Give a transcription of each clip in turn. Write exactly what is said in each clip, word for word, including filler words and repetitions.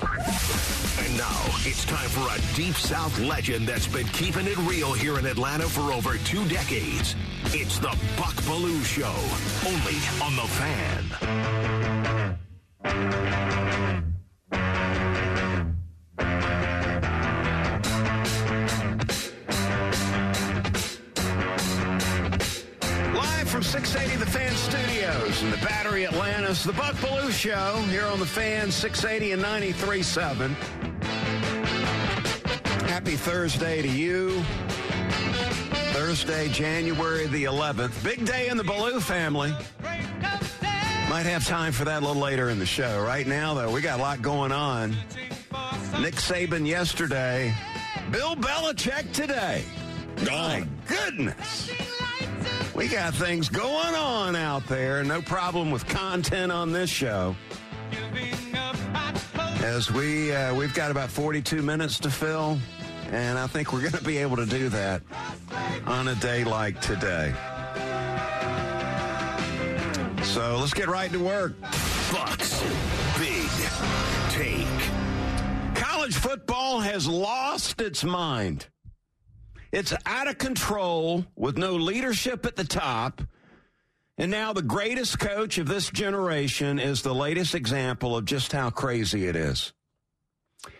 And now it's time for a Deep South legend that's been keeping it real here in Atlanta for over two decades. It's the Buck Belue Show, only on The Fan. six eighty The Fan Studios in the Battery, Atlantis. The Buck Belue Show here on The Fan, six eighty and ninety-three point seven. Happy Thursday to you. Thursday, January the eleventh. Big day in the Belue family. Might have time for that a little later in the show. Right now, though, we got a lot going on. Nick Saban yesterday. Bill Belichick today. My goodness. We got things going on out there. No problem with content on this show. As we, uh, we've got about forty-two minutes to fill, and I think we're going to be able to do that on a day like today. So let's get right to work. Bucks Big Take. College football has lost its mind. It's out of control with no leadership at the top. And now the greatest coach of this generation is the latest example of just how crazy it is.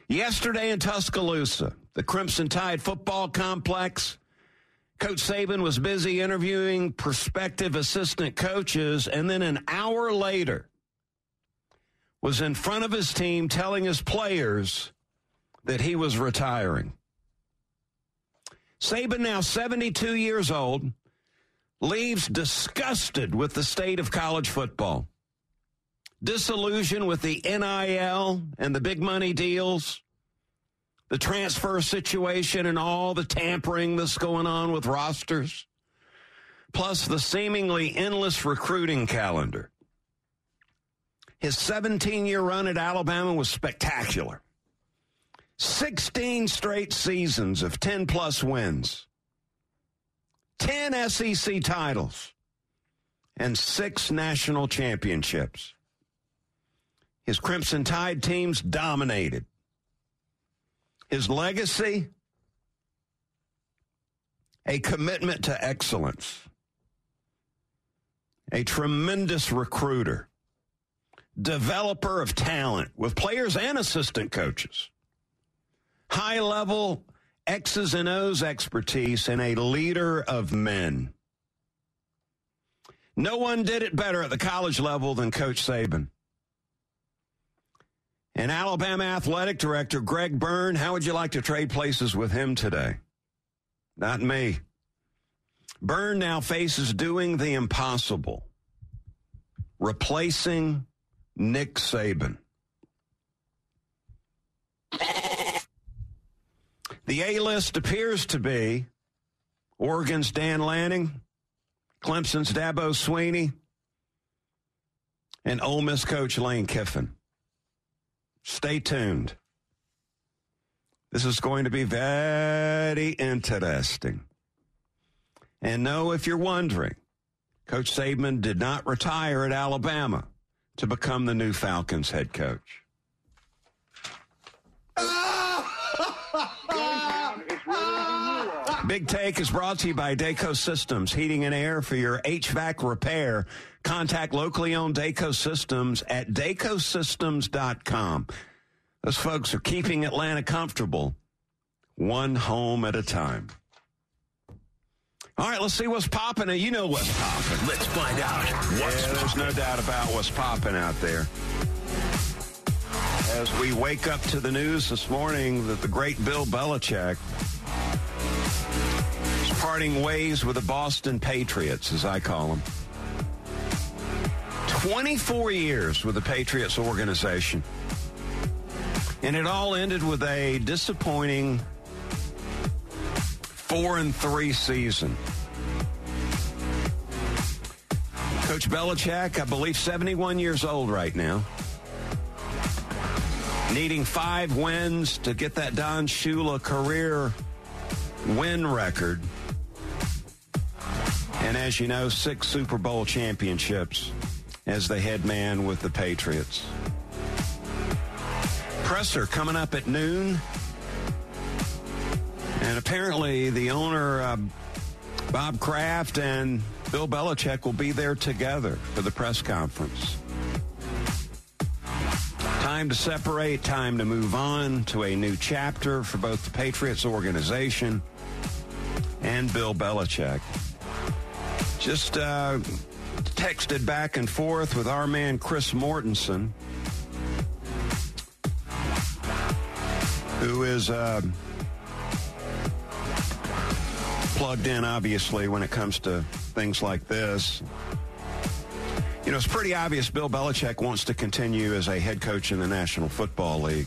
Yesterday in Tuscaloosa, the Crimson Tide football complex, Coach Saban was busy interviewing prospective assistant coaches, and then an hour later was in front of his team telling his players that he was retiring. Saban, now seventy-two years old, leaves disgusted with the state of college football. Disillusioned with the N I L and the big money deals, the transfer situation and all the tampering that's going on with rosters, plus the seemingly endless recruiting calendar. His seventeen-year run at Alabama was spectacular. sixteen straight seasons of ten-plus wins, ten S E C titles, and six national championships. His Crimson Tide teams dominated. His legacy, a commitment to excellence, a tremendous recruiter, developer of talent with players and assistant coaches, high-level X's and O's expertise, and a leader of men. No one did it better at the college level than Coach Saban. And Alabama athletic director Greg Byrne, how would you like to trade places with him today? Not me. Byrne now faces doing the impossible, replacing Nick Saban. The A-list appears to be Oregon's Dan Lanning, Clemson's Dabo Swinney, and Ole Miss coach Lane Kiffin. Stay tuned. This is going to be very interesting. And no, if you're wondering, Coach Saban did not retire at Alabama to become the new Falcons head coach. Big Take is brought to you by Dayco Systems, heating and air for your H V A C repair. Contact locally owned Dayco Systems at dayco systems dot com. Those folks are keeping Atlanta comfortable, one home at a time. All right, let's see what's popping. You know what's popping. Let's find out what's yeah, there's no doubt about what's popping out there. As we wake up to the news this morning that the great Bill Belichick parting ways with the Boston Patriots, as I call them. twenty-four years with the Patriots organization. And it all ended with a disappointing four and three season. Coach Belichick, I believe seventy-one years old right now, needing five wins to get that Don Shula career win record. And as you know, six Super Bowl championships as the head man with the Patriots. Presser coming up at noon. And apparently the owner, uh, Bob Kraft, and Bill Belichick will be there together for the press conference. Time to separate, time to move on to a new chapter for both the Patriots organization and Bill Belichick. Just uh, texted back and forth with our man Chris Mortensen, who is uh, plugged in, obviously, when it comes to things like this. You know, it's pretty obvious Bill Belichick wants to continue as a head coach in the National Football League.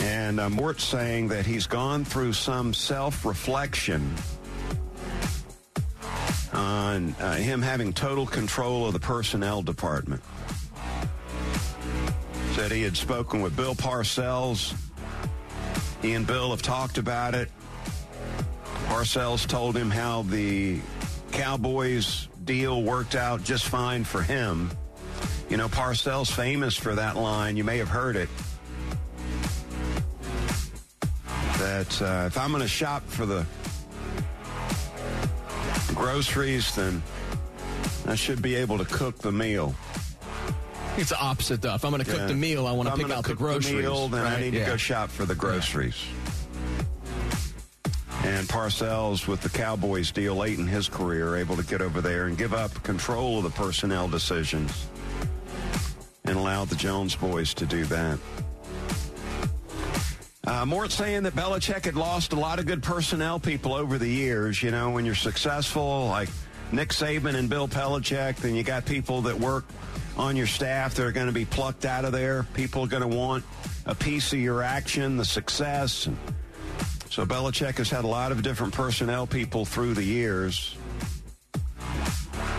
And uh, Mort's saying that he's gone through some self-reflection on uh, him having total control of the personnel department. Said he had spoken with Bill Parcells. He and Bill have talked about it. Parcells told him how the Cowboys deal worked out just fine for him. You know, Parcells famous for that line. You may have heard it. That uh, if I'm going to shop for the groceries, then I should be able to cook the meal. It's the opposite, though. If I'm going to cook yeah. the meal, I want to pick out the groceries. The meal, then right? I need yeah. to go shop for the groceries. Yeah. And Parcells, with the Cowboys deal late in his career, able to get over there and give up control of the personnel decisions and allow the Jones boys to do that. Uh, Mort saying that Belichick had lost a lot of good personnel people over the years. You know, when you're successful, like Nick Saban and Bill Belichick, then you got people that work on your staff that are going to be plucked out of there. People are going to want a piece of your action, the success, and so Belichick has had a lot of different personnel people through the years.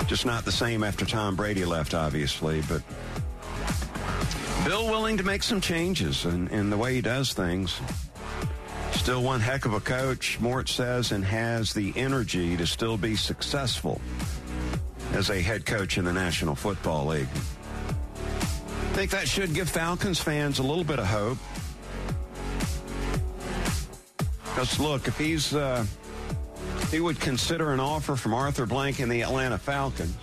Just not the same after Tom Brady left, obviously. But Bill willing to make some changes in, in the way he does things. Still one heck of a coach, Mort says, and has the energy to still be successful as a head coach in the National Football League. I think that should give Falcons fans a little bit of hope. Because, look, if he's, uh, he would consider an offer from Arthur Blank and the Atlanta Falcons,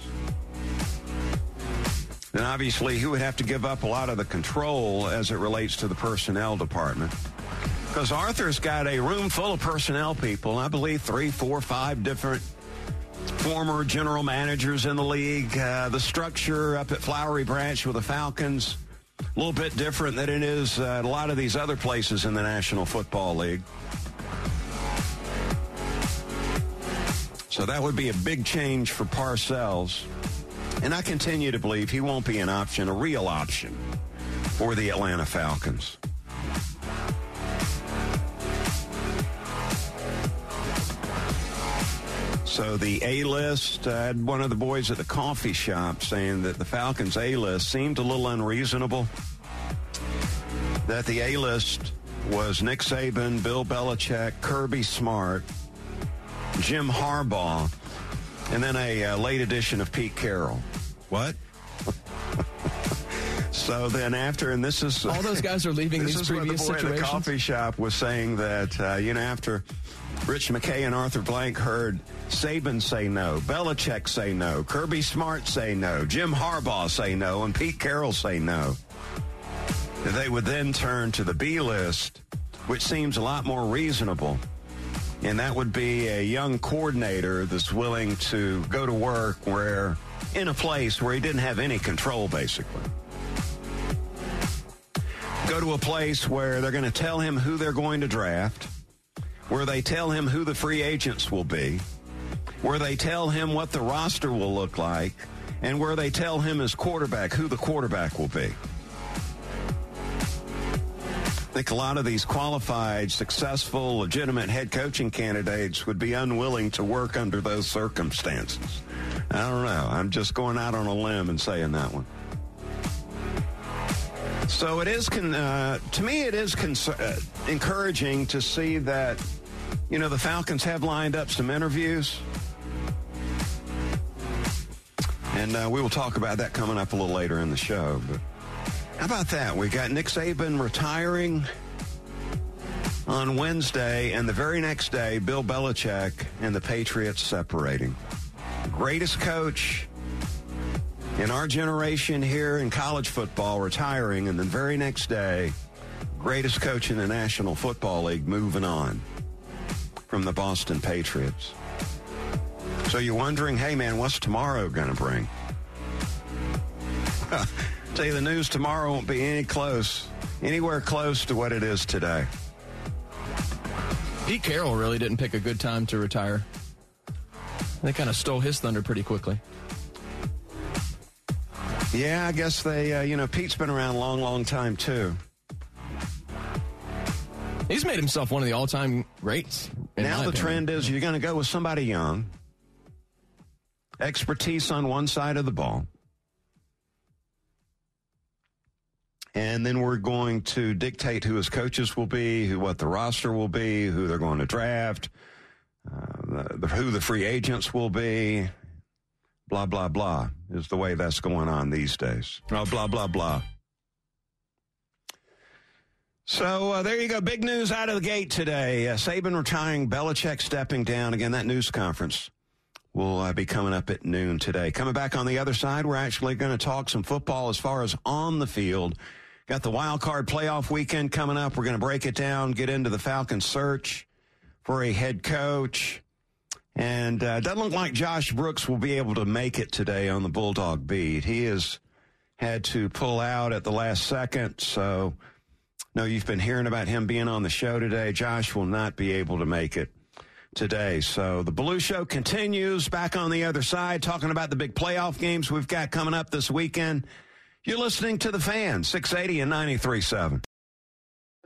then obviously he would have to give up a lot of the control as it relates to the personnel department. Because Arthur's got a room full of personnel people, I believe three, four, five different former general managers in the league. Uh, the structure up at Flowery Branch with the Falcons, a little bit different than it is uh, at a lot of these other places in the National Football League. So that would be a big change for Parcells. And I continue to believe he won't be an option, a real option, for the Atlanta Falcons. So the A-list, I had one of the boys at the coffee shop saying that the Falcons' A-list seemed a little unreasonable. That the A-list was Nick Saban, Bill Belichick, Kirby Smart, Jim Harbaugh, and then a uh, late edition of Pete Carroll. What? So then after, and this is... All those guys are leaving these previous situations? This is what the boy at the coffee shop was saying that, uh, you know, after Rich McKay and Arthur Blank heard Saban say no, Belichick say no, Kirby Smart say no, Jim Harbaugh say no, and Pete Carroll say no, they would then turn to the B list, which seems a lot more reasonable. And that would be a young coordinator that's willing to go to work where, in a place where he didn't have any control, basically. Go to a place where they're going to tell him who they're going to draft, where they tell him who the free agents will be, where they tell him what the roster will look like, and where they tell him as quarterback who the quarterback will be. I think a lot of these qualified, successful, legitimate head coaching candidates would be unwilling to work under those circumstances. I don't know. I'm just going out on a limb and saying that one. So it is, con- uh, to me, it is con- uh, encouraging to see that, you know, the Falcons have lined up some interviews. And uh, we will talk about that coming up a little later in the show, but. How about that? We got Nick Saban retiring on Wednesday, and the very next day, Bill Belichick and the Patriots separating. Greatest coach in our generation here in college football retiring, and the very next day, greatest coach in the National Football League moving on from the Boston Patriots. So you're wondering, hey, man, what's tomorrow going to bring? Tell you the news tomorrow won't be any close, anywhere close to what it is today. Pete Carroll really didn't pick a good time to retire. They kind of stole his thunder pretty quickly. Yeah, I guess they, uh, you know, Pete's been around a long, long time, too. He's made himself one of the all-time greats. Now the opinion. Trend is you're going to go with somebody young, expertise on one side of the ball. And then we're going to dictate who his coaches will be, who what the roster will be, who they're going to draft, uh, the, the, who the free agents will be, blah, blah, blah, is the way that's going on these days. Oh, blah, blah, blah. So uh, there you go. Big news out of the gate today. Uh, Saban retiring, Belichick stepping down. Again, that news conference will uh, be coming up at noon today. Coming back on the other side, we're actually going to talk some football as far as on the field. Got the wild card playoff weekend coming up. We're going to break it down, get into the Falcons' search for a head coach. And it uh, doesn't look like Josh Brooks will be able to make it today on the Bulldog Beat. He has had to pull out at the last second. So, no, you've been hearing about him being on the show today. Josh will not be able to make it today. So the Belue Show continues back on the other side, talking about the big playoff games we've got coming up this weekend. You're listening to The Fan, six eighty and ninety-three point seven.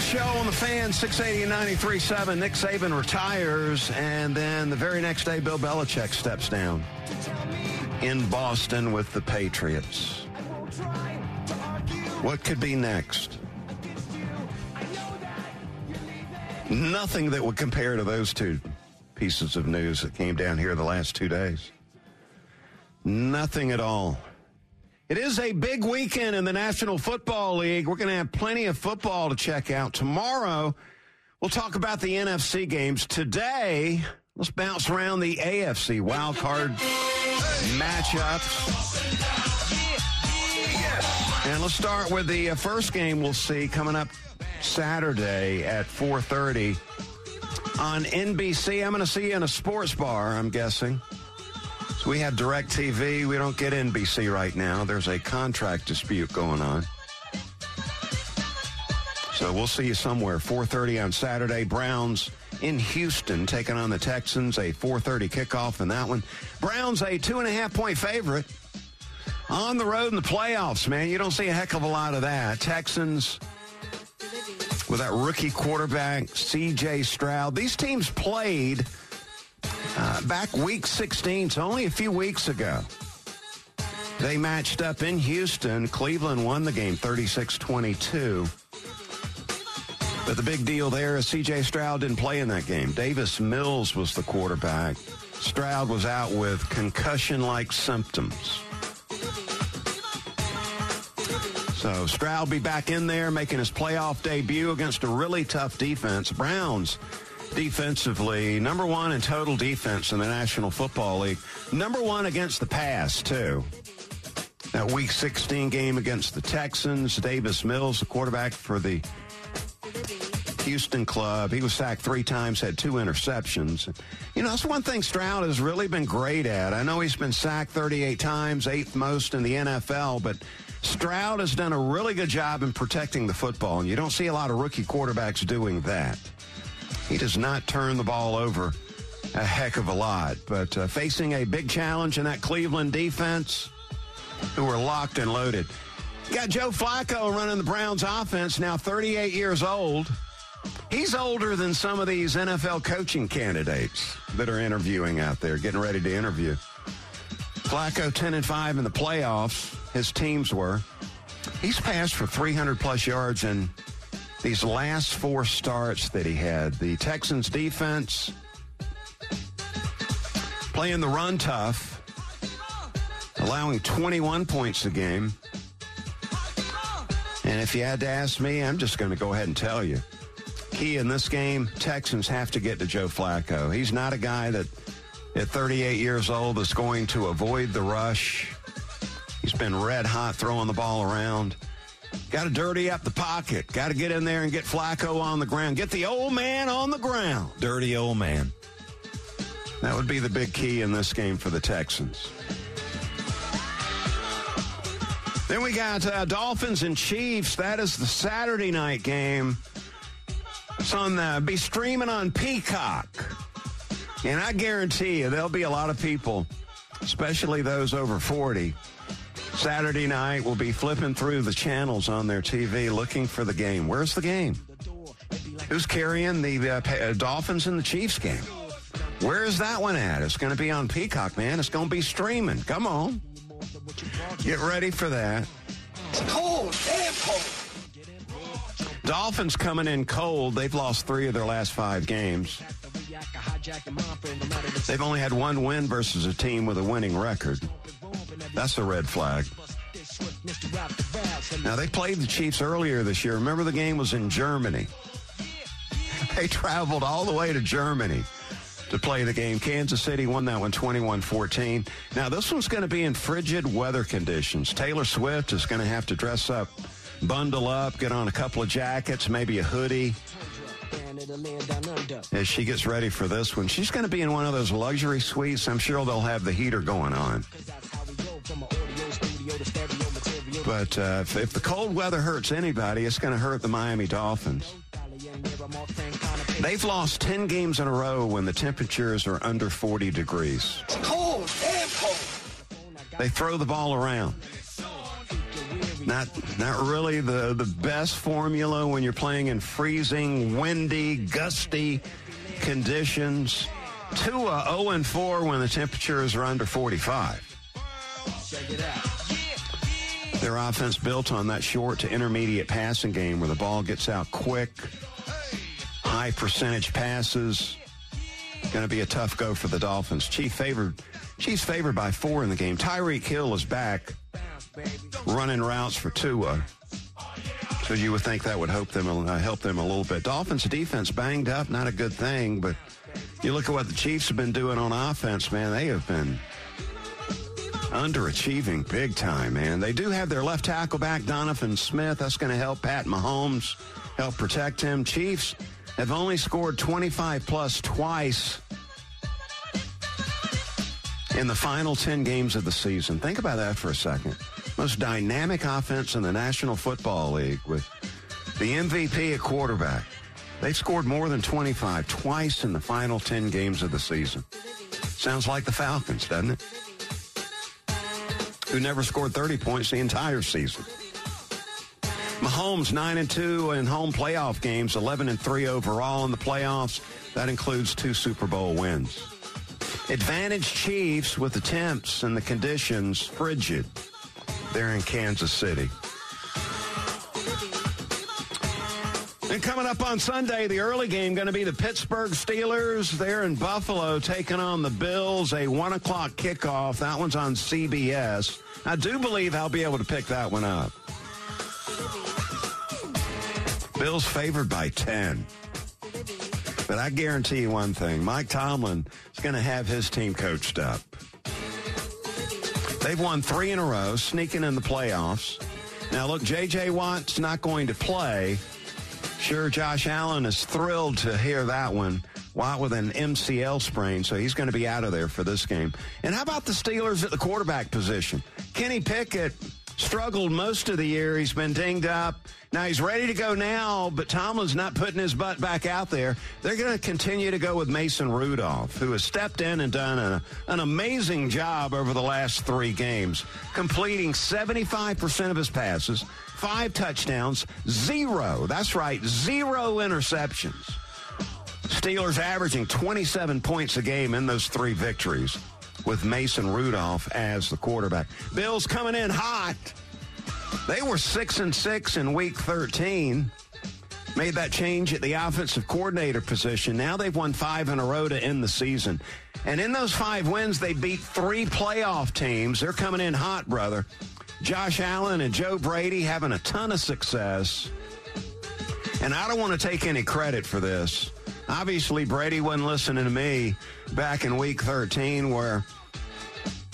Show on The Fan, six eighty and ninety-three point seven. Nick Saban retires, and then the very next day, Bill Belichick steps down in Boston with the Patriots. What could be next? Nothing that would compare to those two pieces of news that came down here the last two days. Nothing at all. It is a big weekend in the National Football League. We're going to have plenty of football to check out. Tomorrow, we'll talk about the N F C games. Today, let's bounce around the A F C wildcard matchups. And let's start with the first game we'll see coming up Saturday at four thirty on N B C. I'm going to see you in a sports bar, I'm guessing. So we have DirecTV. We don't get N B C right now. There's a contract dispute going on. So we'll see you somewhere. four thirty on Saturday. Browns in Houston taking on the Texans. A four thirty kickoff in that one. Browns a two and a half point favorite. On the road in the playoffs, man. You don't see a heck of a lot of that. Texans with that rookie quarterback, C J. Stroud. These teams played Uh, back week sixteen, so only a few weeks ago. They matched up in Houston. Cleveland won the game thirty-six twenty-two. But the big deal there is C J. Stroud didn't play in that game. Davis Mills was the quarterback. Stroud was out with concussion-like symptoms. So Stroud be back in there making his playoff debut against a really tough defense. Browns defensively, number one in total defense in the National Football League. Number one against the pass, too. That Week sixteen game against the Texans, Davis Mills, the quarterback for the Houston club. He was sacked three times, had two interceptions. You know, that's one thing Stroud has really been great at. I know he's been sacked thirty-eight times, eighth most in the N F L, but Stroud has done a really good job in protecting the football, and you don't see a lot of rookie quarterbacks doing that. He does not turn the ball over a heck of a lot, but uh, facing a big challenge in that Cleveland defense, who are locked and loaded. You got Joe Flacco running the Browns offense, now thirty-eight years old. He's older than some of these N F L coaching candidates that are interviewing out there, getting ready to interview. Flacco ten and five in the playoffs, his teams were. He's passed for three hundred plus yards in these last four starts that he had. The Texans defense playing the run tough, allowing twenty-one points a game. And if you had to ask me, I'm just going to go ahead and tell you. Key in this game, Texans have to get to Joe Flacco. He's not a guy that at thirty-eight years old is going to avoid the rush. He's been red hot throwing the ball around. Got to dirty up the pocket. Got to get in there and get Flacco on the ground. Get the old man on the ground. Dirty old man. That would be the big key in this game for the Texans. Then we got uh, Dolphins and Chiefs. That is the Saturday night game. It's on the, be streaming on Peacock. And I guarantee you there'll be a lot of people, especially those over forty, Saturday night will be flipping through the channels on their T V looking for the game. Where's the game? Who's carrying the uh, Dolphins and the Chiefs game? Where is that one at? It's going to be on Peacock, man. It's going to be streaming. Come on. Get ready for that. It's cold, damn cold. Dolphins coming in cold. They've lost three of their last five games. They've only had one win versus a team with a winning record. That's a red flag. Now, they played the Chiefs earlier this year. Remember, the game was in Germany. They traveled all the way to Germany to play the game. Kansas City won that one twenty-one fourteen. Now, this one's going to be in frigid weather conditions. Taylor Swift is going to have to dress up, bundle up, get on a couple of jackets, maybe a hoodie, as she gets ready for this one. She's going to be in one of those luxury suites. I'm sure they'll have the heater going on. But uh, if, if the cold weather hurts anybody, it's going to hurt the Miami Dolphins. They've lost ten games in a row when the temperatures are under forty degrees. It's cold, damn cold. They throw the ball around. Not not really the, the best formula when you're playing in freezing, windy, gusty conditions. Tua oh and four when the temperatures are under forty-five. Check it out. Their offense built on that short to intermediate passing game where the ball gets out quick. High percentage passes. Going to be a tough go for the Dolphins. Chiefs favored, Chiefs favored by four in the game. Tyreek Hill is back running routes for Tua. So you would think that would help them, uh, help them a little bit. Dolphins defense banged up, not a good thing, but you look at what the Chiefs have been doing on offense, man, they have been underachieving big time, man. They do have their left tackle back, Donovan Smith. That's going to help Pat Mahomes, help protect him. Chiefs have only scored twenty-five plus twice in the final ten games of the season. Think about that for a second. Most dynamic offense in the National Football League with the M V P at quarterback. They've scored more than twenty-five twice in the final ten games of the season. Sounds like the Falcons, doesn't it? Who never scored thirty points the entire season. Mahomes nine and two in home playoff games, eleven and three overall in the playoffs. That includes two Super Bowl wins. Advantage Chiefs with the temps and the conditions frigid. there in Kansas City. And coming up on Sunday, the early game going to be the Pittsburgh Steelers. They're in Buffalo taking on the Bills, a one o'clock kickoff. That one's on C B S. I do believe I'll be able to pick that one up. Bills favored by ten. But I guarantee you one thing. Mike Tomlin is going to have his team coached up. They've won three in a row, sneaking in the playoffs. Now, look, J J. Watt's not going to play. Sure, Josh Allen is thrilled to hear that one. Watt with an M C L sprain, so he's going to be out of there for this game. And how about the Steelers at the quarterback position? Kenny Pickett struggled most of the year. He's been dinged up. Now he's ready to go now, but Tomlin's not putting his butt back out there. They're going to continue to go with Mason Rudolph, who has stepped in and done a, an amazing job over the last three games, completing seventy-five percent of his passes, five touchdowns, zero, that's right, zero interceptions. Steelers averaging twenty-seven points a game in those three victories with Mason Rudolph as the quarterback. Bills coming in hot. They were six and six in week thirteen. Made that change at the offensive coordinator position. Now they've won five in a row to end the season. And in those five wins, they beat three playoff teams. They're coming in hot, brother. Josh Allen and Joe Brady having a ton of success. And I don't want to take any credit for this. Obviously, Brady wasn't listening to me back in week thirteen where,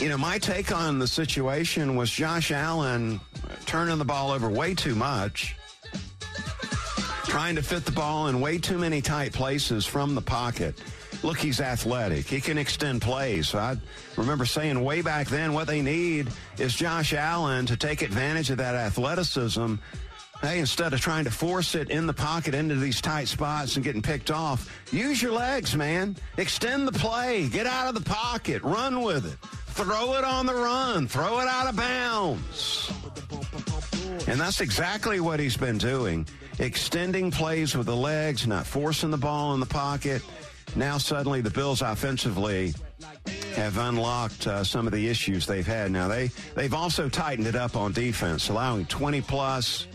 you know, my take on the situation was Josh Allen turning the ball over way too much, trying to fit the ball in way too many tight places from the pocket. Look, he's athletic. He can extend plays. So I remember saying way back then what they need is Josh Allen to take advantage of that athleticism. Hey, instead of trying to force it in the pocket into these tight spots and getting picked off, use your legs, man. Extend the play. Get out of the pocket. Run with it. Throw it on the run. Throw it out of bounds. And that's exactly what he's been doing, extending plays with the legs, not forcing the ball in the pocket. Now suddenly the Bills offensively have unlocked uh, some of the issues they've had. Now they, they've also tightened it up on defense, allowing twenty-plus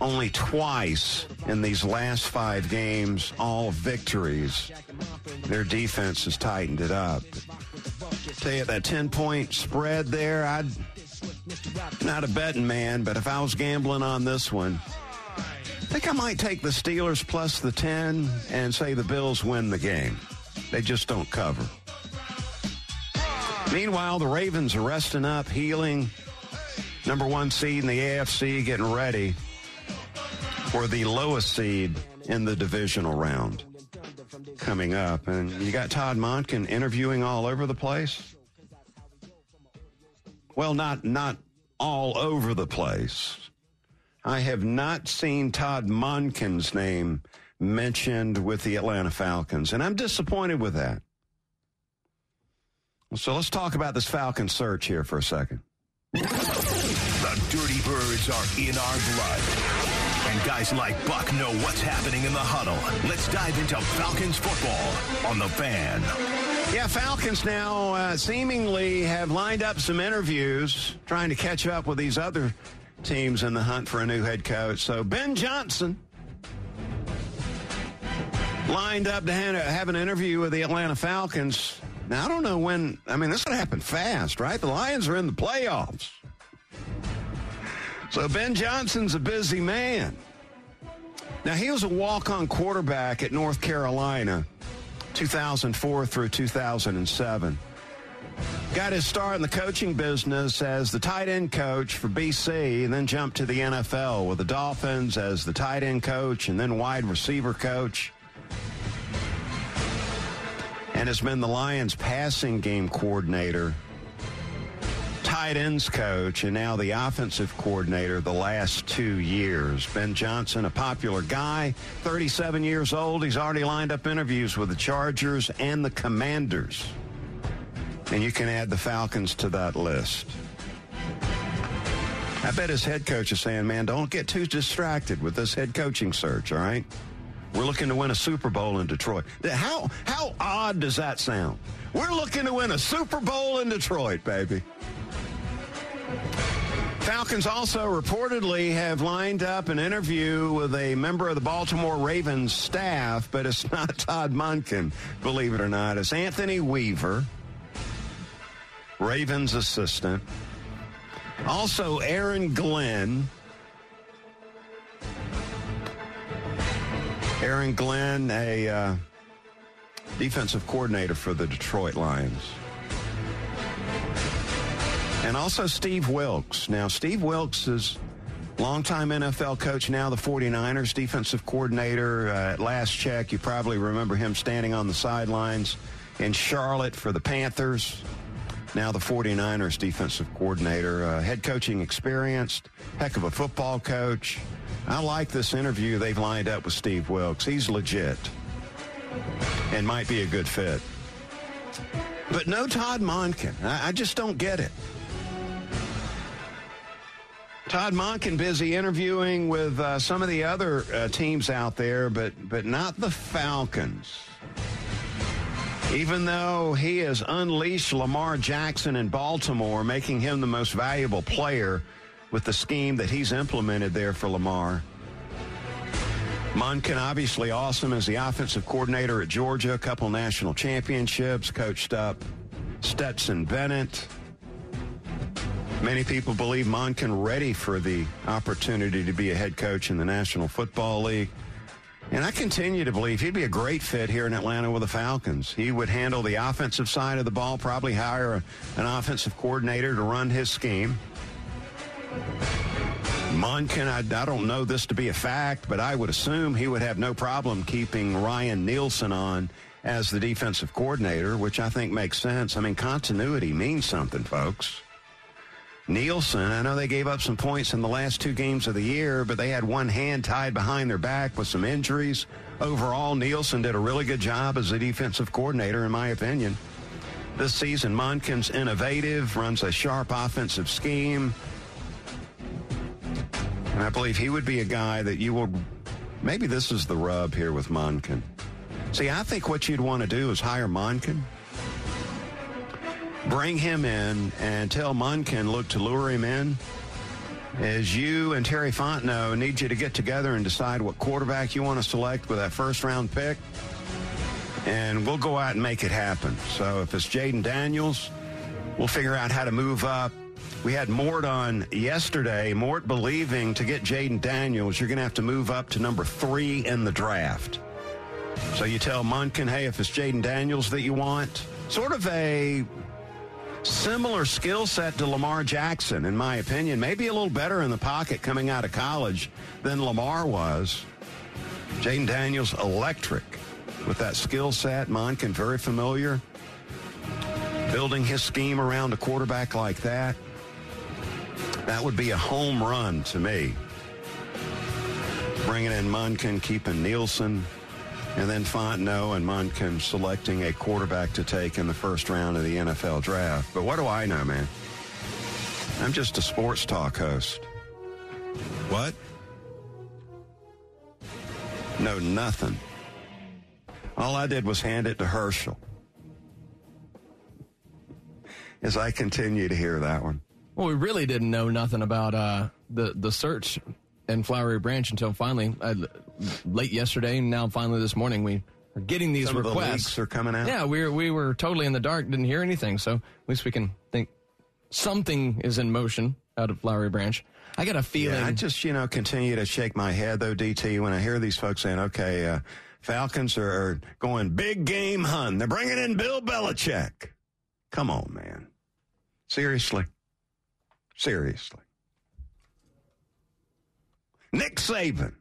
only twice in these last five games, all victories. Their defense has tightened it up. Tell you, that ten-point spread there, I'd not a betting man, but if I was gambling on this one, I think I might take the Steelers plus the ten and say the Bills win the game. They just don't cover. Meanwhile, the Ravens are resting up, healing. Number one seed in the A F C, getting ready for the lowest seed in the divisional round coming up. And you got Todd Monken interviewing all over the place. Well, not not all over the place. I have not seen Todd Monken's name mentioned with the Atlanta Falcons, and I'm disappointed with that. So let's talk about this Falcon search here for a second. The Dirty Birds are in our blood, and guys like Buck know what's happening in the huddle. Let's dive into Falcons football on The Fan. Yeah, Falcons now uh, seemingly have lined up some interviews, trying to catch up with these other teams in the hunt for a new head coach. So Ben Johnson lined up to have an interview with the Atlanta Falcons. Now, I don't know when. I mean, this could happen fast, right? The Lions are in the playoffs. So Ben Johnson's a busy man. Now, he was a walk-on quarterback at North Carolina, two thousand four through two thousand seven. Got his start in the coaching business as the tight end coach for B C, and then jumped to the N F L with the Dolphins as the tight end coach and then wide receiver coach. And has been the Lions passing game coordinator, tight ends coach, and now the offensive coordinator the last two years. Ben Johnson, a popular guy, thirty-seven years old. He's already lined up interviews with the Chargers and the Commanders. And you can add the Falcons to that list. I bet his head coach is saying, man, don't get too distracted with this head coaching search, all right? We're looking to win a Super Bowl in Detroit. How, how odd does that sound? We're looking to win a Super Bowl in Detroit, baby. Falcons also reportedly have lined up an interview with a member of the Baltimore Ravens staff, but it's not Todd Monken, believe it or not. It's Anthony Weaver, Ravens assistant. Also Aaron Glenn. Aaron Glenn, a uh, defensive coordinator for the Detroit Lions. And also Steve Wilks. Now, Steve Wilks is longtime N F L coach, now the forty-niners, defensive coordinator. Uh, at last check, you probably remember him standing on the sidelines in Charlotte for the Panthers. Now the forty-niners defensive coordinator, uh, head coaching experienced, heck of a football coach. I like this interview they've lined up with Steve Wilks. He's legit and might be a good fit. But no Todd Monken. I, I just don't get it. Todd Monken busy interviewing with uh, some of the other uh, teams out there, but, but not the Falcons. Even though he has unleashed Lamar Jackson in Baltimore, making him the most valuable player with the scheme that he's implemented there for Lamar. Monken, obviously awesome as the offensive coordinator at Georgia, a couple national championships, coached up Stetson Bennett. Many people believe Monken ready for the opportunity to be a head coach in the National Football League. And I continue to believe he'd be a great fit here in Atlanta with the Falcons. He would handle the offensive side of the ball, probably hire a, an offensive coordinator to run his scheme. Monken, I, I don't know this to be a fact, but I would assume he would have no problem keeping Ryan Nielsen on as the defensive coordinator, which I think makes sense. I mean, continuity means something, folks. Nielsen, I know they gave up some points in the last two games of the year, but they had one hand tied behind their back with some injuries. Overall, Nielsen did a really good job as a defensive coordinator, in my opinion. This season, Monken's innovative, runs a sharp offensive scheme. And I believe he would be a guy that you will, maybe this is the rub here with Monken. See, I think what you'd want to do is hire Monken, bring him in, and tell Monken, look, to lure him in, as you and Terry Fontenot need you to get together and decide what quarterback you want to select with that first-round pick, and we'll go out and make it happen. So if it's Jaden Daniels, we'll figure out how to move up. We had Mort on yesterday, Mort believing to get Jaden Daniels, you're going to have to move up to number three in the draft. So you tell Monken, hey, if it's Jaden Daniels that you want, sort of a similar skill set to Lamar Jackson, in my opinion, maybe a little better in the pocket coming out of college than Lamar was. Jaden Daniels, electric with that skill set. Monken, very familiar, building his scheme around a quarterback like that. That would be a home run to me. Bringing in Monken, keeping Nielsen, and then Fontenot and Monken selecting a quarterback to take in the first round of the N F L draft. But what do I know, man? I'm just a sports talk host. What? No, nothing. All I did was hand it to Herschel. As I continue to hear that one. Well, we really didn't know nothing about uh, the, the search in Flowery Branch until finally, uh, late yesterday, and now finally this morning, we are getting these Some requests. Some of the leaks are coming out. Yeah, we were, we were totally in the dark, didn't hear anything, so at least we can think something is in motion out of Flowery Branch. I got a feeling. Yeah, I just, you know, continue to shake my head, though, D T, when I hear these folks saying, okay, uh, Falcons are going big game hun. They're bringing in Bill Belichick. Come on, man. Seriously. Seriously. Nick Saban.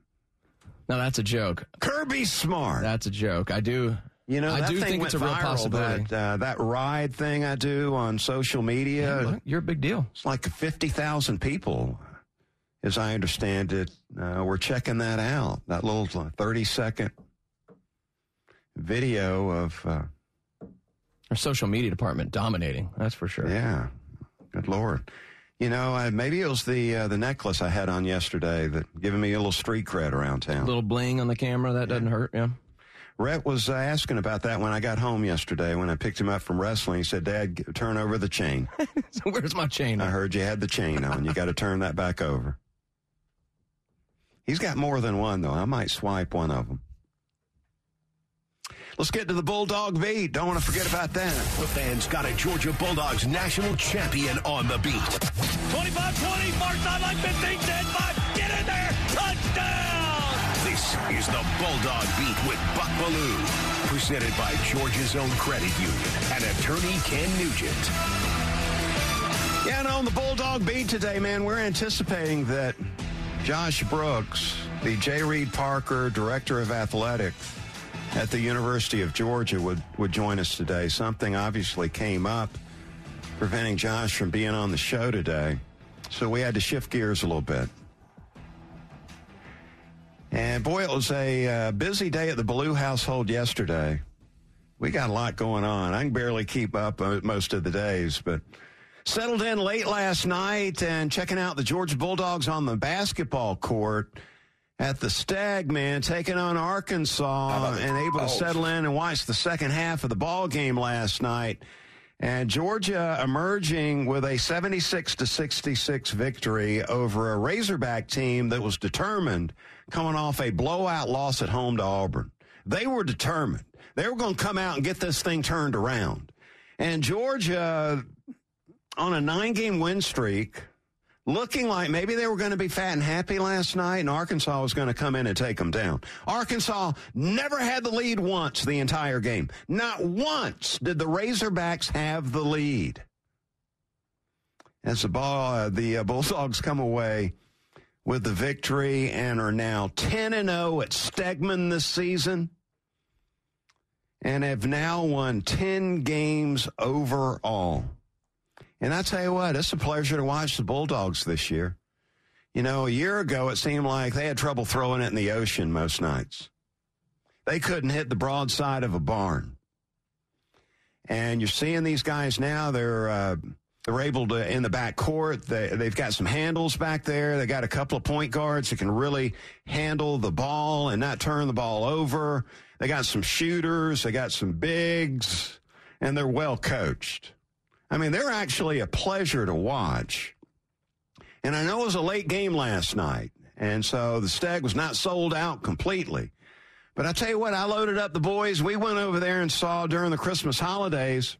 No, that's a joke. Kirby Smart. That's a joke. I do. You know, I that do thing think went it's a viral, real possibility. That, uh, that ride thing I do on social media. Hey, look, you're a big deal. It's like fifty thousand people, as I understand it. Uh, we're checking that out. That little thirty-second video of. Uh, Our social media department dominating. That's for sure. Yeah. Good Lord. You know, I, maybe it was the uh, the necklace I had on yesterday that giving me a little street cred around town. A little bling on the camera, that yeah. doesn't hurt, yeah. Rhett was uh, asking about that when I got home yesterday. When I picked him up from wrestling, he said, Dad, turn over the chain. So where's my chain? I heard you had the chain on. You got to turn that back over. He's got more than one, though. I might swipe one of them. Let's get to the Bulldog beat. Don't want to forget about that. The Fan's got a Georgia Bulldogs national champion on the beat. twenty-five twenty, Mark Nodline, fifteen ten five. Get in there. Touchdown. This is the Bulldog beat with Buck Belue. Presented by Georgia's own credit union and attorney Ken Nugent. Yeah, and on the Bulldog beat today, man, we're anticipating that Josh Brooks, the J. Reed Parker Director of Athletics at the University of Georgia, would, would join us today. Something obviously came up preventing Josh from being on the show today, so we had to shift gears a little bit. And, boy, it was a uh, busy day at the Ballou household yesterday. We got a lot going on. I can barely keep up most of the days, but settled in late last night and checking out the Georgia Bulldogs on the basketball court at the Stag, man, taking on Arkansas, and able to settle in and watch the second half of the ball game last night. And Georgia emerging with a seventy-six to sixty-six victory over a Razorback team that was determined, coming off a blowout loss at home to Auburn. They were determined. They were going to come out and get this thing turned around. And Georgia, on a nine-game win streak, looking like maybe they were going to be fat and happy last night, and Arkansas was going to come in and take them down. Arkansas never had the lead once the entire game. Not once did the Razorbacks have the lead. As the ball, uh, the uh, Bulldogs come away with the victory and are now ten and oh at Stegman this season, and have now won ten games overall. And I tell you what, it's a pleasure to watch the Bulldogs this year. You know, a year ago, it seemed like they had trouble throwing it in the ocean most nights. They couldn't hit the broadside of a barn. And you're seeing these guys now, they're uh, they're able to, in the back court, they, they've got some handles back there. They got a couple of point guards that can really handle the ball and not turn the ball over. They got some shooters. They got some bigs. And they're well coached. I mean, they're actually a pleasure to watch. And I know it was a late game last night, and so the Stag was not sold out completely. But I tell you what, I loaded up the boys. We went over there and saw during the Christmas holidays,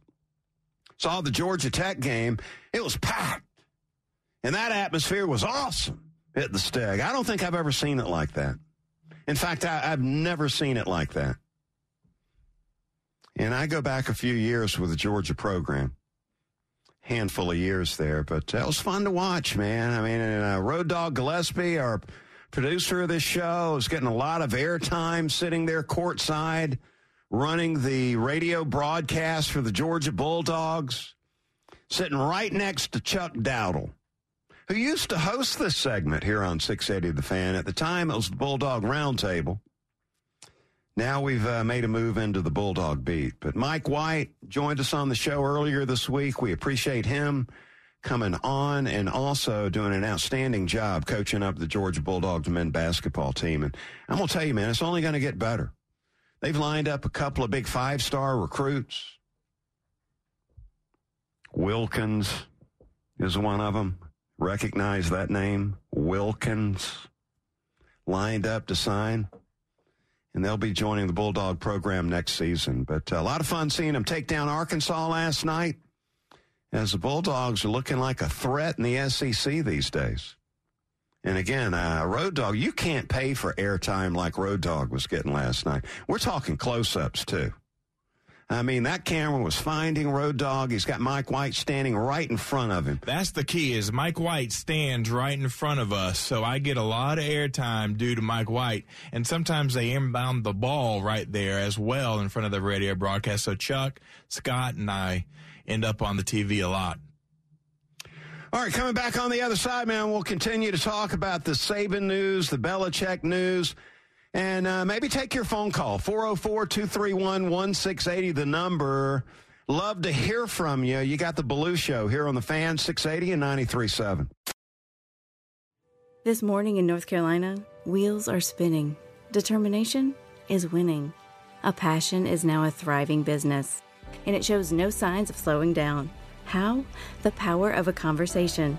saw the Georgia Tech game. It was packed. And that atmosphere was awesome at the Stag. I don't think I've ever seen it like that. In fact, I, I've never seen it like that. And I go back a few years with the Georgia program. Handful of years there, but uh, it was fun to watch, man. I mean, and, uh, Road Dog Gillespie, our producer of this show, is getting a lot of airtime sitting there courtside, running the radio broadcast for the Georgia Bulldogs, sitting right next to Chuck Dowdle, who used to host this segment here on six eighty The Fan. At the time, it was the Bulldog Roundtable. Now we've uh, made a move into the Bulldog beat. But Mike White joined us on the show earlier this week. We appreciate him coming on and also doing an outstanding job coaching up the Georgia Bulldogs men's basketball team. And I'm going to tell you, man, it's only going to get better. They've lined up a couple of big five-star recruits. Wilkins is one of them. Recognize that name, Wilkins, lined up to sign. And they'll be joining the Bulldog program next season. But a lot of fun seeing them take down Arkansas last night, as the Bulldogs are looking like a threat in the S E C these days. And again, uh, Road Dog, you can't pay for airtime like Road Dog was getting last night. We're talking close-ups, too. I mean, that camera was finding Road Dog. He's got Mike White standing right in front of him. That's the key, is Mike White stands right in front of us, so I get a lot of airtime due to Mike White. And sometimes they inbound the ball right there as well in front of the radio broadcast. So Chuck, Scott, and I end up on the T V a lot. All right, coming back on the other side, man, we'll continue to talk about the Saban news, the Belichick news. And uh, maybe take your phone call, four oh four, two three one, one six eight oh, the number. Love to hear from you. You got the Belue Show here on The Fan, six eighty and ninety-three point seven. This morning in North Carolina, wheels are spinning. Determination is winning. a passion is now a thriving business, and it shows no signs of slowing down. How? The power of a conversation,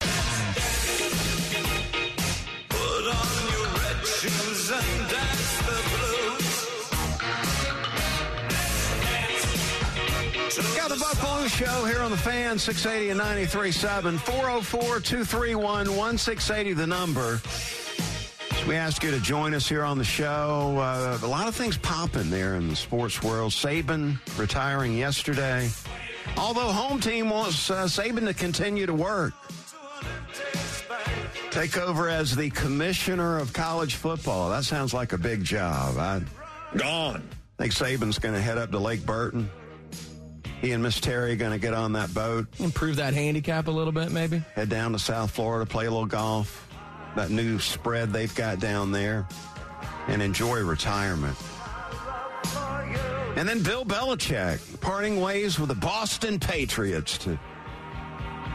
Put on your red shoes and dance the blues. Got the Buck Belue Show here on The Fan, six eighty and ninety-three point seven, four oh four, two three one, one six eight oh, the number. So we ask you to join us here on the show. Uh, a lot of things popping there in the sports world. Saban retiring yesterday, although home team wants uh, Saban to continue to work. Take over as the commissioner of college football. That sounds like a big job. I Gone. think Saban's going to head up to Lake Burton. He and Miss Terry going to get on that boat. Improve that handicap a little bit, maybe. Head down to South Florida, play a little golf. That new spread they've got down there. And enjoy retirement. And then Bill Belichick parting ways with the Boston Patriots to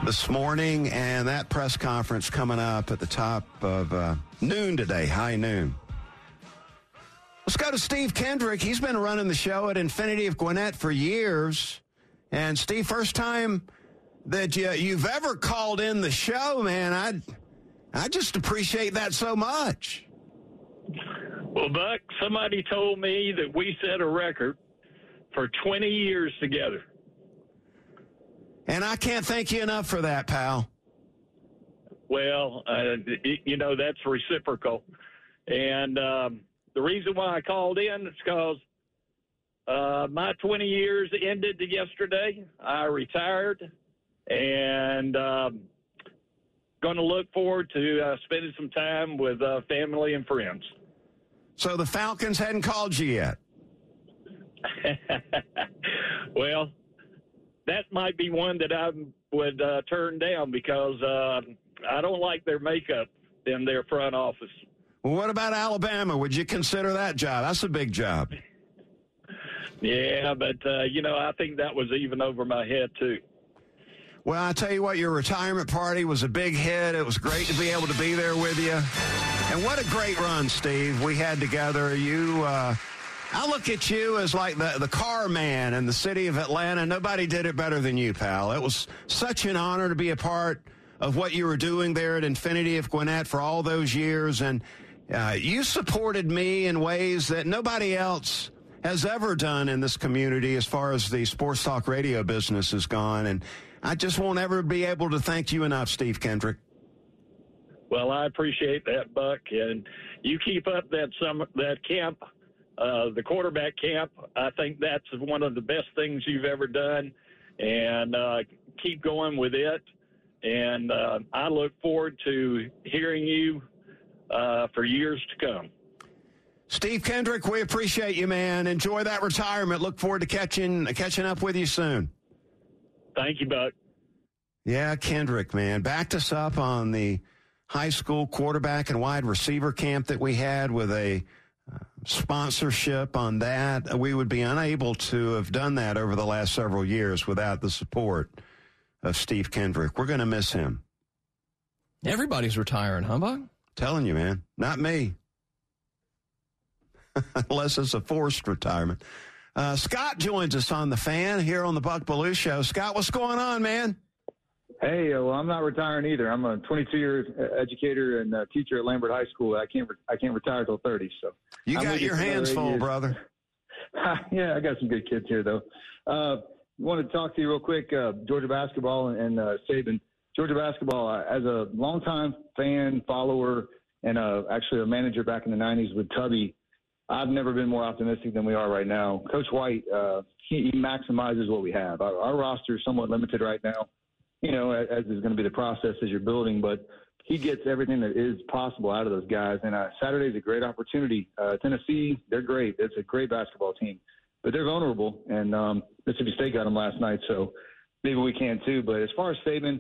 this morning. And that press conference coming up at the top of uh, noon today, high noon. Let's go to Steve Kendrick. He's been running the show at Infinity of Gwinnett for years. And, Steve, first time that you, you've ever called in the show, man. I I just appreciate that so much. Well, Buck, somebody told me that we set a record for twenty years together. And I can't thank you enough for that, pal. Well, uh, you know, that's reciprocal. And um, the reason why I called in is because Uh, my twenty years ended yesterday. I retired, and um, going to look forward to uh, spending some time with uh, family and friends. So the Falcons hadn't called you yet? Well, that might be one that I would uh, turn down because uh, I don't like their makeup in their front office. Well, what about Alabama? Would you consider that job? That's a big job. Yeah, but, uh, you know, I think that was even over my head, too. Well, I tell you what, your retirement party was a big hit. It was great to be able to be there with you. And what a great run, Steve, we had together. You, uh, I look at you as like the, the car man in the city of Atlanta. Nobody did it better than you, pal. It was such an honor to be a part of what you were doing there at Infinity of Gwinnett for all those years. And uh, you supported me in ways that nobody else has ever done in this community as far as the sports talk radio business is gone. And I just won't ever be able to thank you enough, Steve Kendrick. Well, I appreciate that, Buck. And you keep up that summer, that camp, uh, the quarterback camp. I think that's one of the best things you've ever done. And uh, keep going with it. And uh, I look forward to hearing you uh, for years to come. Steve Kendrick, we appreciate you, man. Enjoy that retirement. Look forward to catching catching up with you soon. Thank you, Buck. Yeah, Kendrick, man. Backed us up on the high school quarterback and wide receiver camp that we had with a uh, sponsorship on that. We would be unable to have done that over the last several years without the support of Steve Kendrick. We're going to miss him. Everybody's retiring, huh, Buck? Telling you, man. Not me. Unless it's a forced retirement. Uh, Scott joins us on The Fan here on the Buck Belue Show. Scott, what's going on, man? Hey, well, I'm not retiring either. I'm a twenty-two-year educator and teacher at Lambert High School. I can't re- I can't retire until thirty. So you I'm got your hands full, years. brother. Yeah, I got some good kids here, though. Uh, want to talk to you real quick, uh, Georgia basketball and, and uh, Saban. Georgia basketball, uh, as a longtime fan, follower, and uh, actually a manager back in the nineties with Tubby, I've never been more optimistic than we are right now. Coach White, uh, he, he maximizes what we have. Our, our roster is somewhat limited right now, you know, as, as is going to be the process as you're building. But he gets everything that is possible out of those guys. And uh, Saturday's a great opportunity. Uh, Tennessee, they're great. It's a great basketball team. But they're vulnerable, and um, Mississippi State got them last night, so maybe we can too. But as far as Saban,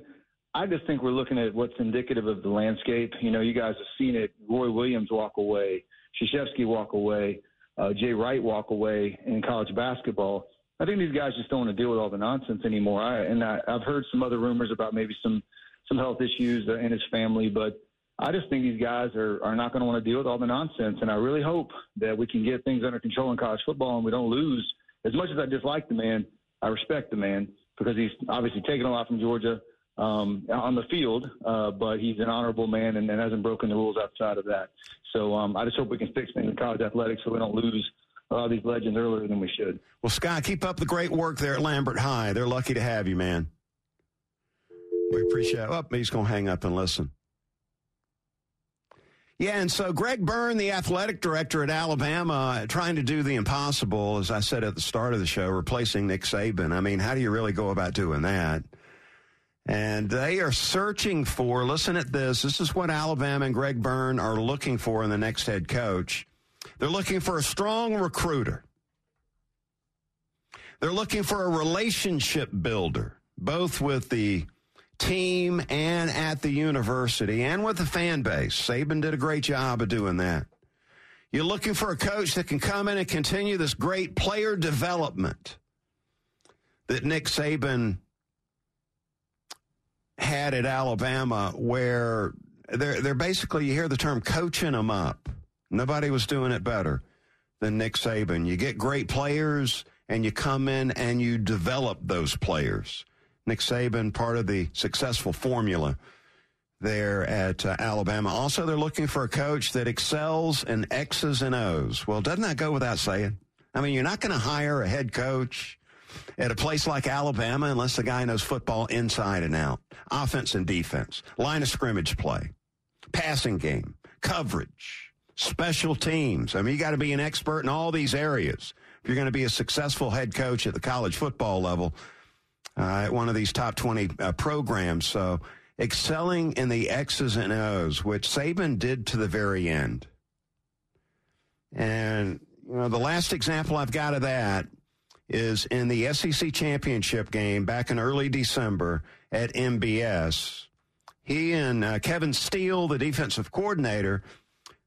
I just think we're looking at what's indicative of the landscape. You know, you guys have seen it. Roy Williams walk away, Krzyzewski walk away, uh, Jay Wright walk away in college basketball. I think these guys just don't want to deal with all the nonsense anymore. I, and I, I've heard some other rumors about maybe some, some health issues in his family, but I just think these guys are, are not going to want to deal with all the nonsense. And I really hope that we can get things under control in college football and we don't lose. As much as I dislike the man, I respect the man because he's obviously taken a lot from Georgia um, on the field, uh, but he's an honorable man and, and hasn't broken the rules outside of that. So um, I just hope we can fix things in college athletics so we don't lose a lot of these legends earlier than we should. Well, Scott, keep up the great work there at Lambert High. They're lucky to have you, man. We appreciate it. Oh, he's going to hang up and listen. Yeah, and so Greg Byrne, the athletic director at Alabama, trying to do the impossible, as I said at the start of the show, replacing Nick Saban. I mean, how do you really go about doing that? And they are searching for, listen at this, this is what Alabama and Greg Byrne are looking for in the next head coach. They're looking for a strong recruiter. They're looking for a relationship builder, both with the team and at the university and with the fan base. Saban did a great job of doing that. You're looking for a coach that can come in and continue this great player development that Nick Saban had at Alabama, where they're, they're basically, you hear the term coaching them up. Nobody was doing it better than Nick Saban. You get great players and you come in and you develop those players. Nick Saban, part of the successful formula there at uh, Alabama. Also, they're looking for a coach that excels in X's and O's. Well, doesn't that go without saying? I mean, you're not going to hire a head coach at a place like Alabama unless the guy knows football inside and out, offense and defense, line of scrimmage play, passing game, coverage, special teams. I mean, you got to be an expert in all these areas if you're going to be a successful head coach at the college football level. Uh, at one of these top twenty uh, programs. So excelling in the X's and O's, which Saban did to the very end. And, you know, the last example I've got of that is in the S E C championship game back in early December at M B S. He and uh, Kevin Steele, the defensive coordinator,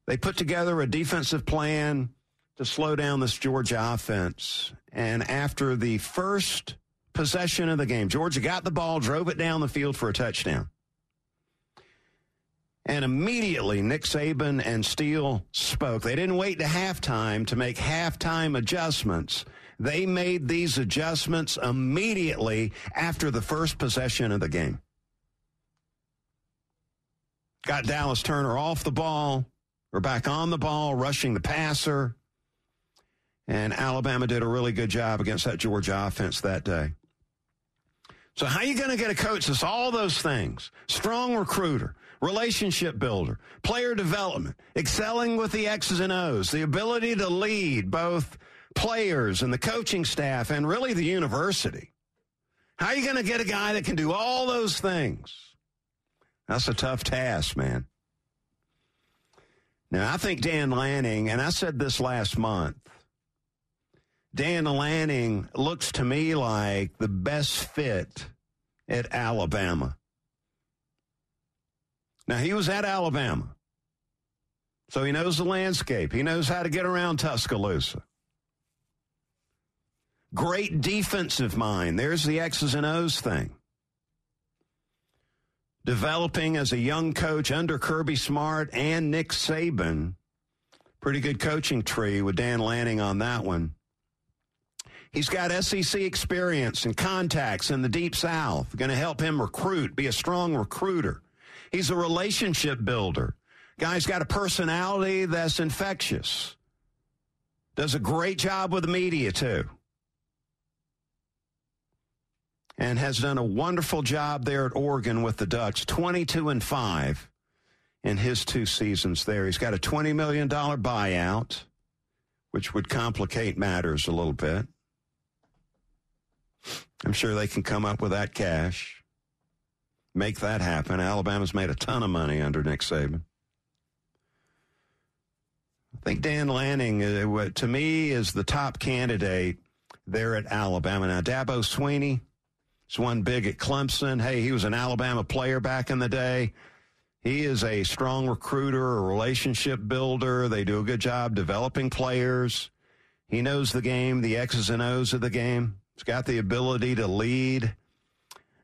they put together a defensive plan to slow down this Georgia offense. And after the first possession of the game, Georgia got the ball, drove it down the field for a touchdown. And immediately, Nick Saban and Steele spoke. They didn't wait to halftime to make halftime adjustments. They made these adjustments immediately after the first possession of the game. Got Dallas Turner off the ball, or back on the ball, rushing the passer. And Alabama did a really good job against that Georgia offense that day. So how are you going to get a coach that's all those things? Strong recruiter, relationship builder, player development, excelling with the X's and O's, the ability to lead both players and the coaching staff and really the university. How are you going to get a guy that can do all those things? That's a tough task, man. Now, I think Dan Lanning, and I said this last month, Dan Lanning looks to me like the best fit at Alabama. Now, he was at Alabama, so he knows the landscape. He knows how to get around Tuscaloosa. Great defensive mind. There's the X's and O's thing. Developing as a young coach under Kirby Smart and Nick Saban. Pretty good coaching tree with Dan Lanning on that one. He's got S E C experience and contacts in the Deep South. Going to help him recruit, be a strong recruiter. He's a relationship builder. Guy's got a personality that's infectious. Does a great job with the media, too. And has done a wonderful job there at Oregon with the Ducks, twenty-two and five in his two seasons there. He's got a twenty million dollars buyout, which would complicate matters a little bit. I'm sure they can come up with that cash. make that happen. Alabama's made a ton of money under Nick Saban. I think Dan Lanning, uh, to me, is the top candidate there at Alabama. Now, Dabo Swinney is one big at Clemson. Hey, he was an Alabama player back in the day. He is a strong recruiter, a relationship builder. They do a good job developing players. He knows the game, the X's and O's of the game. He's got the ability to lead.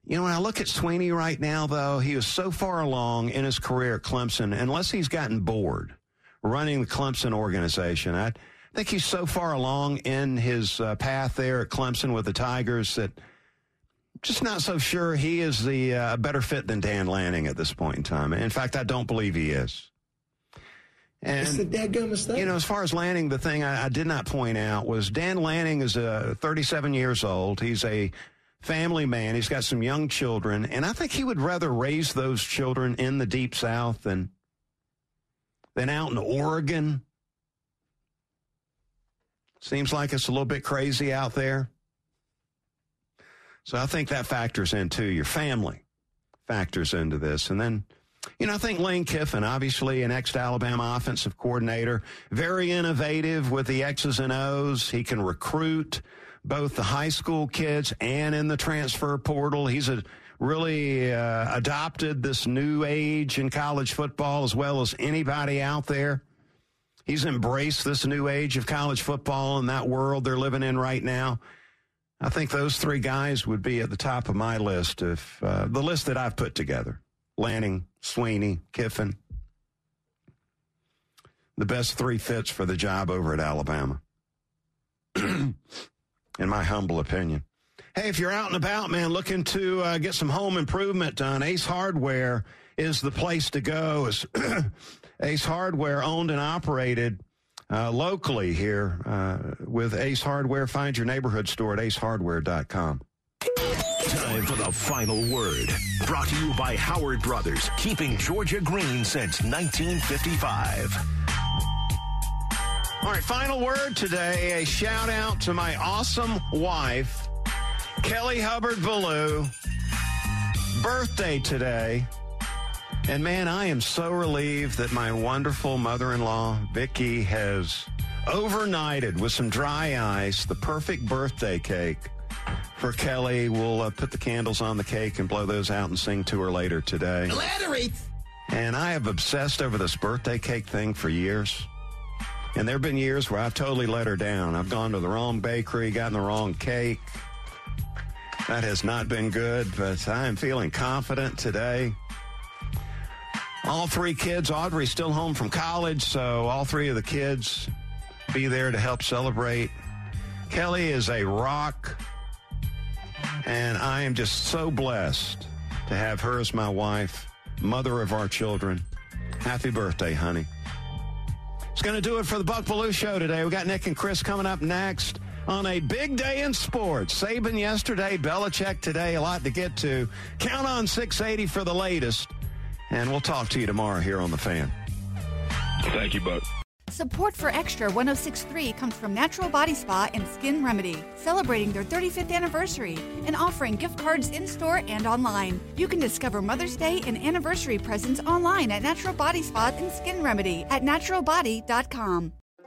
You know, when I look at Swinney right now, though, he is so far along in his career at Clemson, unless he's gotten bored running the Clemson organization. I think he's so far along in his uh, path there at Clemson with the Tigers that I'm just not so sure he is the uh, better fit than Dan Lanning at this point in time. In fact, I don't believe he is. And, it's a dadgummest thing. You know, as far as Lanning, the thing I, I did not point out was Dan Lanning is uh, thirty-seven years old. He's a family man. He's got some young children, and I think he would rather raise those children in the Deep South than than out in Oregon. Seems like it's a little bit crazy out there. So I think that factors into your family, factors into this. And then, you know, I think Lane Kiffin, obviously an ex-Alabama offensive coordinator, very innovative with the X's and O's. He can recruit both the high school kids and in the transfer portal. He's a, really uh, adopted this new age in college football as well as anybody out there. He's embraced this new age of college football and that world they're living in right now. I think those three guys would be at the top of my list, if uh, the list that I've put together. Lanning, Swinney, Kiffin. The best three fits for the job over at Alabama, in my humble opinion. Hey, if you're out and about, man, looking to uh, get some home improvement done, Ace Hardware is the place to go. It's Ace Hardware, owned and operated uh, locally here uh, with Ace Hardware. Find your neighborhood store at ace hardware dot com. Time for the final word. Brought to you by Howard Brothers, keeping Georgia green since nineteen fifty-five. All right, final word today. A shout out to my awesome wife, Kelly Hubbard Ballou. Birthday today. And man, I am so relieved that my wonderful mother-in-law, Vicky, has overnighted with some dry ice the perfect birthday cake for Kelly. We'll uh, put the candles on the cake and blow those out and sing to her later today. Flattery! And I have obsessed over this birthday cake thing for years. And there have been years where I've totally let her down. I've gone to the wrong bakery, gotten the wrong cake. That has not been good, but I am feeling confident today. All three kids, Audrey's still home from college, so all three of the kids be there to help celebrate. Kelly is a rock, and I am just so blessed to have her as my wife, mother of our children. Happy birthday, honey. It's going to do it for the Buck Belue Show today. We got Nick and Chris coming up next. On a big day in sports, Saban yesterday, Belichick today, a lot to get to. Count on six eighty for the latest, and we'll talk to you tomorrow here on The Fan. Thank you, Buck. Support for Extra one oh six point three comes from Natural Body Spa and Skin Remedy, celebrating their thirty-fifth anniversary and offering gift cards in-store and online. You can discover Mother's Day and anniversary presents online at Natural Body Spa and Skin Remedy at natural body dot com.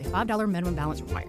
a five dollar minimum balance required.